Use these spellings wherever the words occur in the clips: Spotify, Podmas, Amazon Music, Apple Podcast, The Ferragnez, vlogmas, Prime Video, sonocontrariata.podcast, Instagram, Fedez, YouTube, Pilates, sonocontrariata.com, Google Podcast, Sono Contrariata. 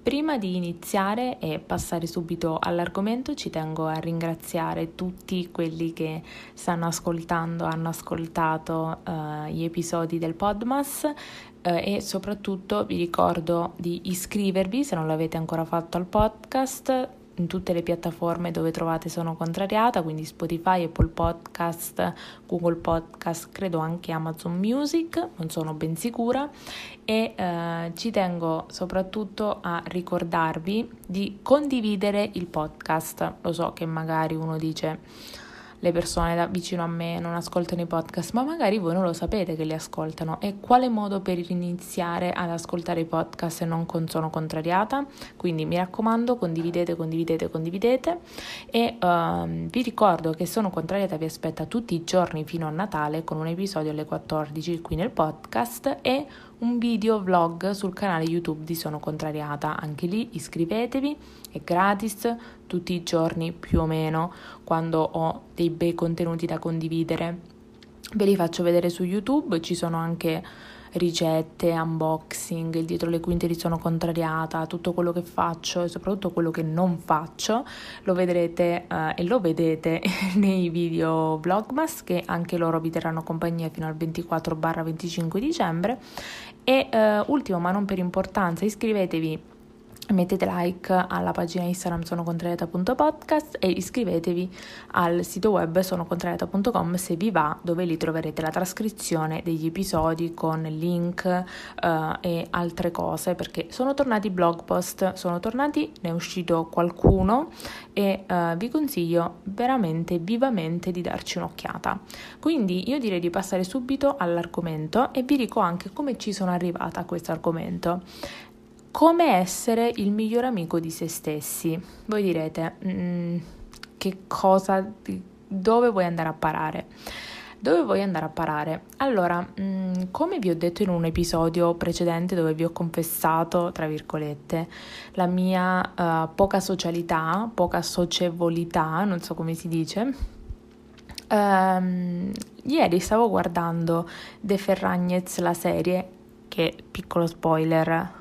Prima di iniziare e passare subito all'argomento, ci tengo a ringraziare tutti quelli che stanno ascoltando, hanno ascoltato gli episodi del Podmas. E soprattutto vi ricordo di iscrivervi se non l'avete ancora fatto al podcast. In tutte le piattaforme dove trovate Sono Contrariata, quindi Spotify, Apple Podcast, Google Podcast, credo anche Amazon Music, non sono ben sicura, e ci tengo soprattutto a ricordarvi di condividere il podcast. Lo so che magari uno dice: le persone da vicino a me non ascoltano i podcast, ma magari voi non lo sapete che li ascoltano. E quale modo per iniziare ad ascoltare i podcast se non con Sono Contrariata? Quindi mi raccomando, condividete e vi ricordo che Sono Contrariata vi aspetta tutti i giorni fino a Natale con un episodio alle 14 qui nel podcast e un video vlog sul canale YouTube di Sono Contrariata. Anche lì iscrivetevi, è gratis, tutti i giorni più o meno, quando ho dei bei contenuti da condividere. Ve li faccio vedere su YouTube, ci sono anche ricette, unboxing, il dietro le quinte di Sono Contrariata, tutto quello che faccio e soprattutto quello che non faccio lo vedrete e lo vedete nei video vlogmas, che anche loro vi terranno compagnia fino al 24/25 dicembre. E ultimo ma non per importanza, iscrivetevi, mettete like alla pagina Instagram sonocontrariata.podcast e iscrivetevi al sito web sonocontrariata.com se vi va, dove lì troverete la trascrizione degli episodi con link e altre cose, perché sono tornati i blog post, ne è uscito qualcuno e vi consiglio veramente vivamente di darci un'occhiata. Quindi io direi di passare subito all'argomento e vi dico anche come ci sono arrivata a questo argomento. Come essere il miglior amico di se stessi? Voi direte, dove vuoi andare a parare? Allora, come vi ho detto in un episodio precedente dove vi ho confessato, tra virgolette, la mia poca socialità, poca socievolità, non so come si dice, ieri stavo guardando The Ferragnez, la serie, che, piccolo spoiler,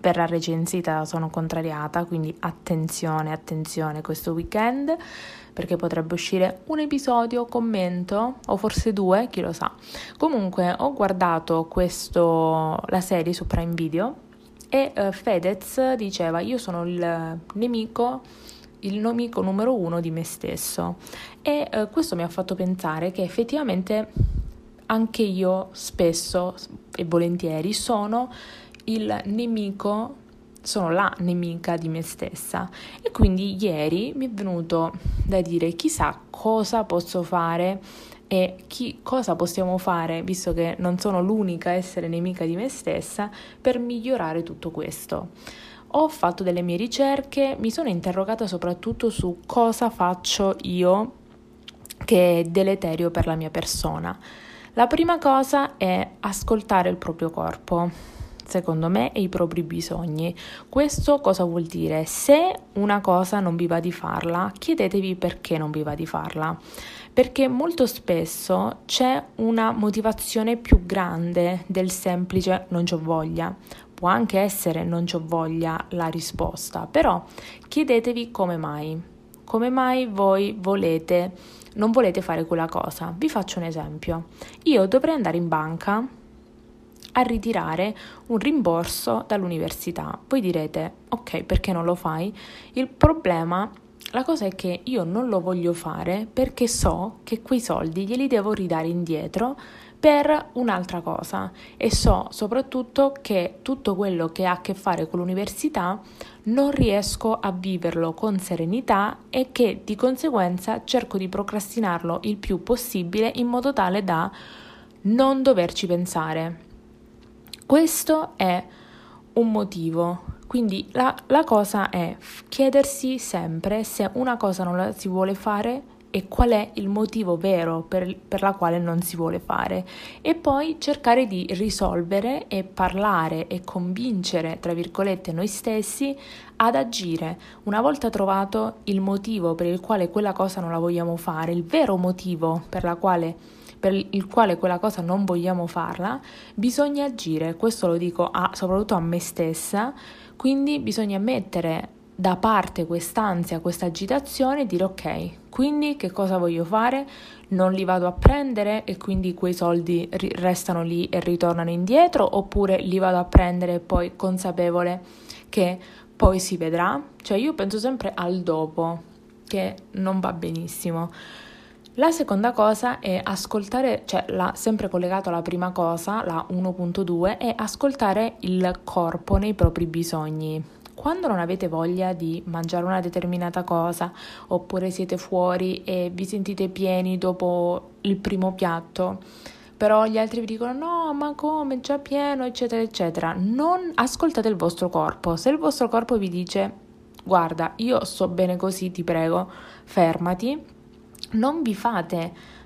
verrà recensita Sono Contrariata, quindi attenzione questo weekend, perché potrebbe uscire un episodio, commento, o forse due, chi lo sa. Comunque ho guardato la serie su Prime Video e Fedez diceva: io sono il nemico numero uno di me stesso, e questo mi ha fatto pensare che effettivamente anche io spesso e volentieri sono la nemica di me stessa, e quindi ieri mi è venuto da dire: chissà cosa posso fare e cosa possiamo fare, visto che non sono l'unica a essere nemica di me stessa, per migliorare tutto questo. Ho fatto delle mie ricerche, mi sono interrogata soprattutto su cosa faccio io che è deleterio per la mia persona. La prima cosa è ascoltare il proprio corpo, secondo me, e i propri bisogni. Questo cosa vuol dire? Se una cosa non vi va di farla, chiedetevi perché non vi va di farla, perché molto spesso c'è una motivazione più grande del semplice non c'ho voglia. Può anche essere non c'ho voglia la risposta, però chiedetevi come mai voi non volete fare quella cosa. Vi faccio un esempio: io dovrei andare in banca a ritirare un rimborso dall'università. Voi direte: ok, perché non lo fai? La cosa è che io non lo voglio fare perché so che quei soldi glieli devo ridare indietro per un'altra cosa, e so soprattutto che tutto quello che ha a che fare con l'università non riesco a viverlo con serenità, e che di conseguenza cerco di procrastinarlo il più possibile in modo tale da non doverci pensare. Questo è un motivo, Quindi la cosa è chiedersi sempre se una cosa non la si vuole fare e qual è il motivo vero per la quale non si vuole fare, e poi cercare di risolvere e parlare e convincere, tra virgolette, noi stessi ad agire. Una volta trovato il motivo per il quale quella cosa non la vogliamo fare, il vero motivo per il quale quella cosa non vogliamo farla, bisogna agire. Questo lo dico soprattutto a me stessa, quindi bisogna mettere da parte quest'ansia, questa agitazione e dire ok, quindi che cosa voglio fare? Non li vado a prendere e quindi quei soldi restano lì e ritornano indietro, oppure li vado a prendere e poi consapevole che poi si vedrà? Cioè io penso sempre al dopo, che non va benissimo. La seconda cosa è ascoltare, cioè sempre collegato alla prima cosa, la 1.2, è ascoltare il corpo nei propri bisogni. Quando non avete voglia di mangiare una determinata cosa, oppure siete fuori e vi sentite pieni dopo il primo piatto, però gli altri vi dicono no, ma come, è già pieno, eccetera, eccetera, non ascoltate il vostro corpo. Se il vostro corpo vi dice guarda, io sto bene così, ti prego, fermati, non vi fate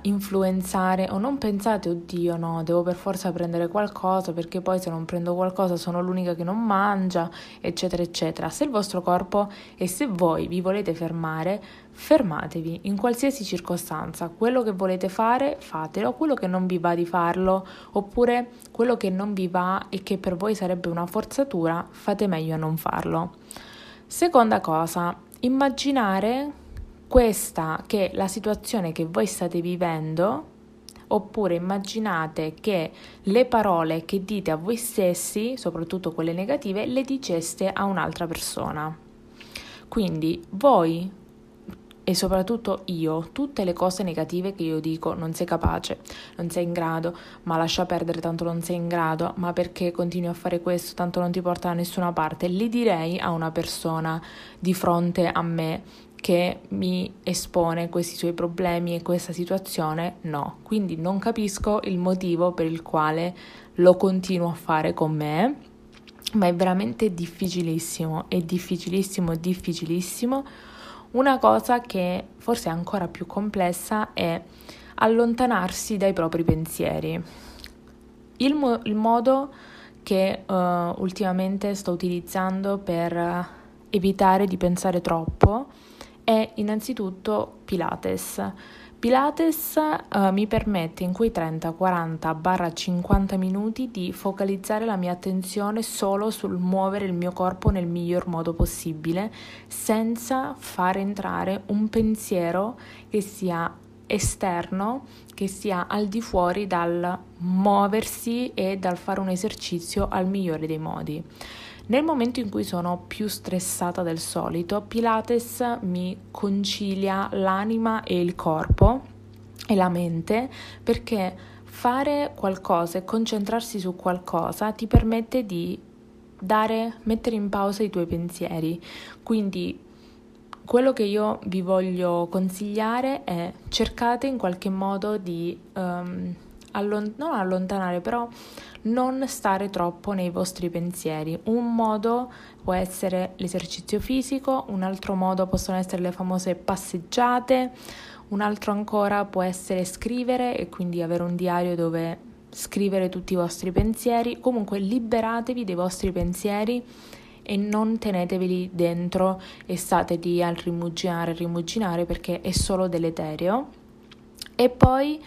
influenzare o non pensate oddio no, devo per forza prendere qualcosa perché poi se non prendo qualcosa sono l'unica che non mangia, eccetera eccetera. Se il vostro corpo e se voi vi volete fermare, fermatevi in qualsiasi circostanza. Quello che volete fare, fatelo, quello che non vi va di farlo, oppure quello che non vi va e che per voi sarebbe una forzatura, fate meglio a non farlo. Seconda cosa, immaginare questa che la situazione che voi state vivendo, oppure immaginate che le parole che dite a voi stessi, soprattutto quelle negative, le diceste a un'altra persona. Quindi voi e soprattutto io, tutte le cose negative che io dico, non sei capace, non sei in grado, ma lascia perdere tanto non sei in grado, ma perché continui a fare questo, tanto non ti porta da nessuna parte, le direi a una persona di fronte a me che mi espone questi suoi problemi e questa situazione? No, quindi non capisco il motivo per il quale lo continuo a fare con me, ma è veramente difficilissimo. Una cosa che forse è ancora più complessa è allontanarsi dai propri pensieri. Il modo che ultimamente sto utilizzando per evitare di pensare troppo è innanzitutto Pilates. Pilates mi permette in quei 30, 40, barra 50 minuti di focalizzare la mia attenzione solo sul muovere il mio corpo nel miglior modo possibile, senza far entrare un pensiero che sia esterno, che sia al di fuori dal muoversi e dal fare un esercizio al migliore dei modi. Nel momento in cui sono più stressata del solito, Pilates mi concilia l'anima e il corpo e la mente, perché fare qualcosa e concentrarsi su qualcosa ti permette di mettere in pausa i tuoi pensieri. Quindi quello che io vi voglio consigliare è: cercate in qualche modo di non allontanare, però non stare troppo nei vostri pensieri. Un modo può essere l'esercizio fisico, un altro modo possono essere le famose passeggiate, un altro ancora può essere scrivere, e quindi avere un diario dove scrivere tutti i vostri pensieri. Comunque liberatevi dei vostri pensieri e non teneteveli dentro e state lì a rimuginare, perché è solo deleterio. E poi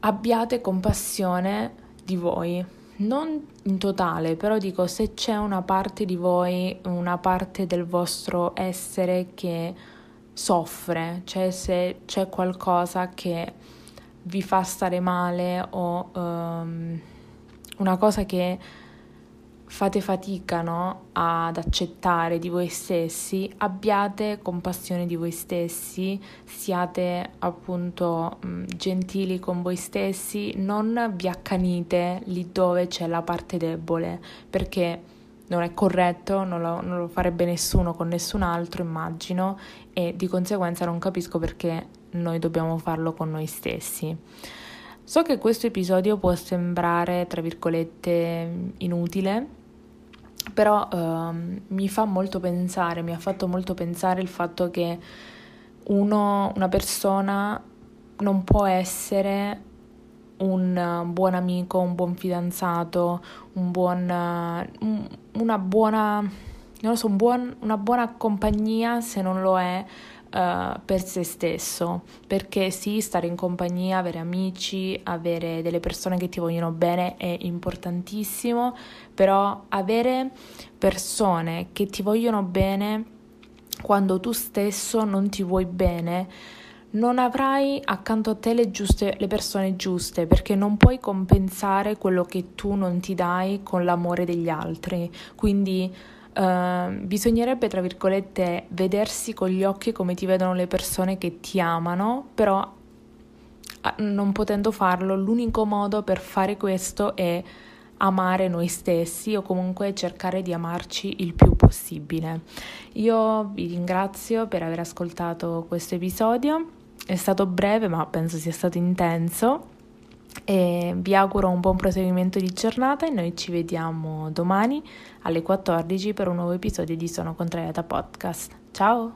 abbiate compassione di voi, non in totale, però dico, se c'è una parte di voi, una parte del vostro essere che soffre, cioè se c'è qualcosa che vi fa stare male o una cosa che fate fatica, no, ad accettare di voi stessi, abbiate compassione di voi stessi, siate appunto gentili con voi stessi, non vi accanite lì dove c'è la parte debole, perché non è corretto, non lo farebbe nessuno con nessun altro, immagino, e di conseguenza non capisco perché noi dobbiamo farlo con noi stessi. So che questo episodio può sembrare, tra virgolette, inutile, Però mi fa molto pensare, mi ha fatto molto pensare il fatto che una persona non può essere un buon amico, un buon fidanzato, una buona compagnia se non lo è per se stesso, perché sì, stare in compagnia, avere amici, avere delle persone che ti vogliono bene è importantissimo, però avere persone che ti vogliono bene quando tu stesso non ti vuoi bene, non avrai accanto a te le persone giuste, perché non puoi compensare quello che tu non ti dai con l'amore degli altri. Quindi bisognerebbe, tra virgolette, vedersi con gli occhi come ti vedono le persone che ti amano, però non potendo farlo, l'unico modo per fare questo è amare noi stessi, o comunque cercare di amarci il più possibile. Io vi ringrazio per aver ascoltato questo episodio, è stato breve ma penso sia stato intenso, e vi auguro un buon proseguimento di giornata e noi ci vediamo domani alle 14 per un nuovo episodio di Sono Contrariata Podcast. Ciao!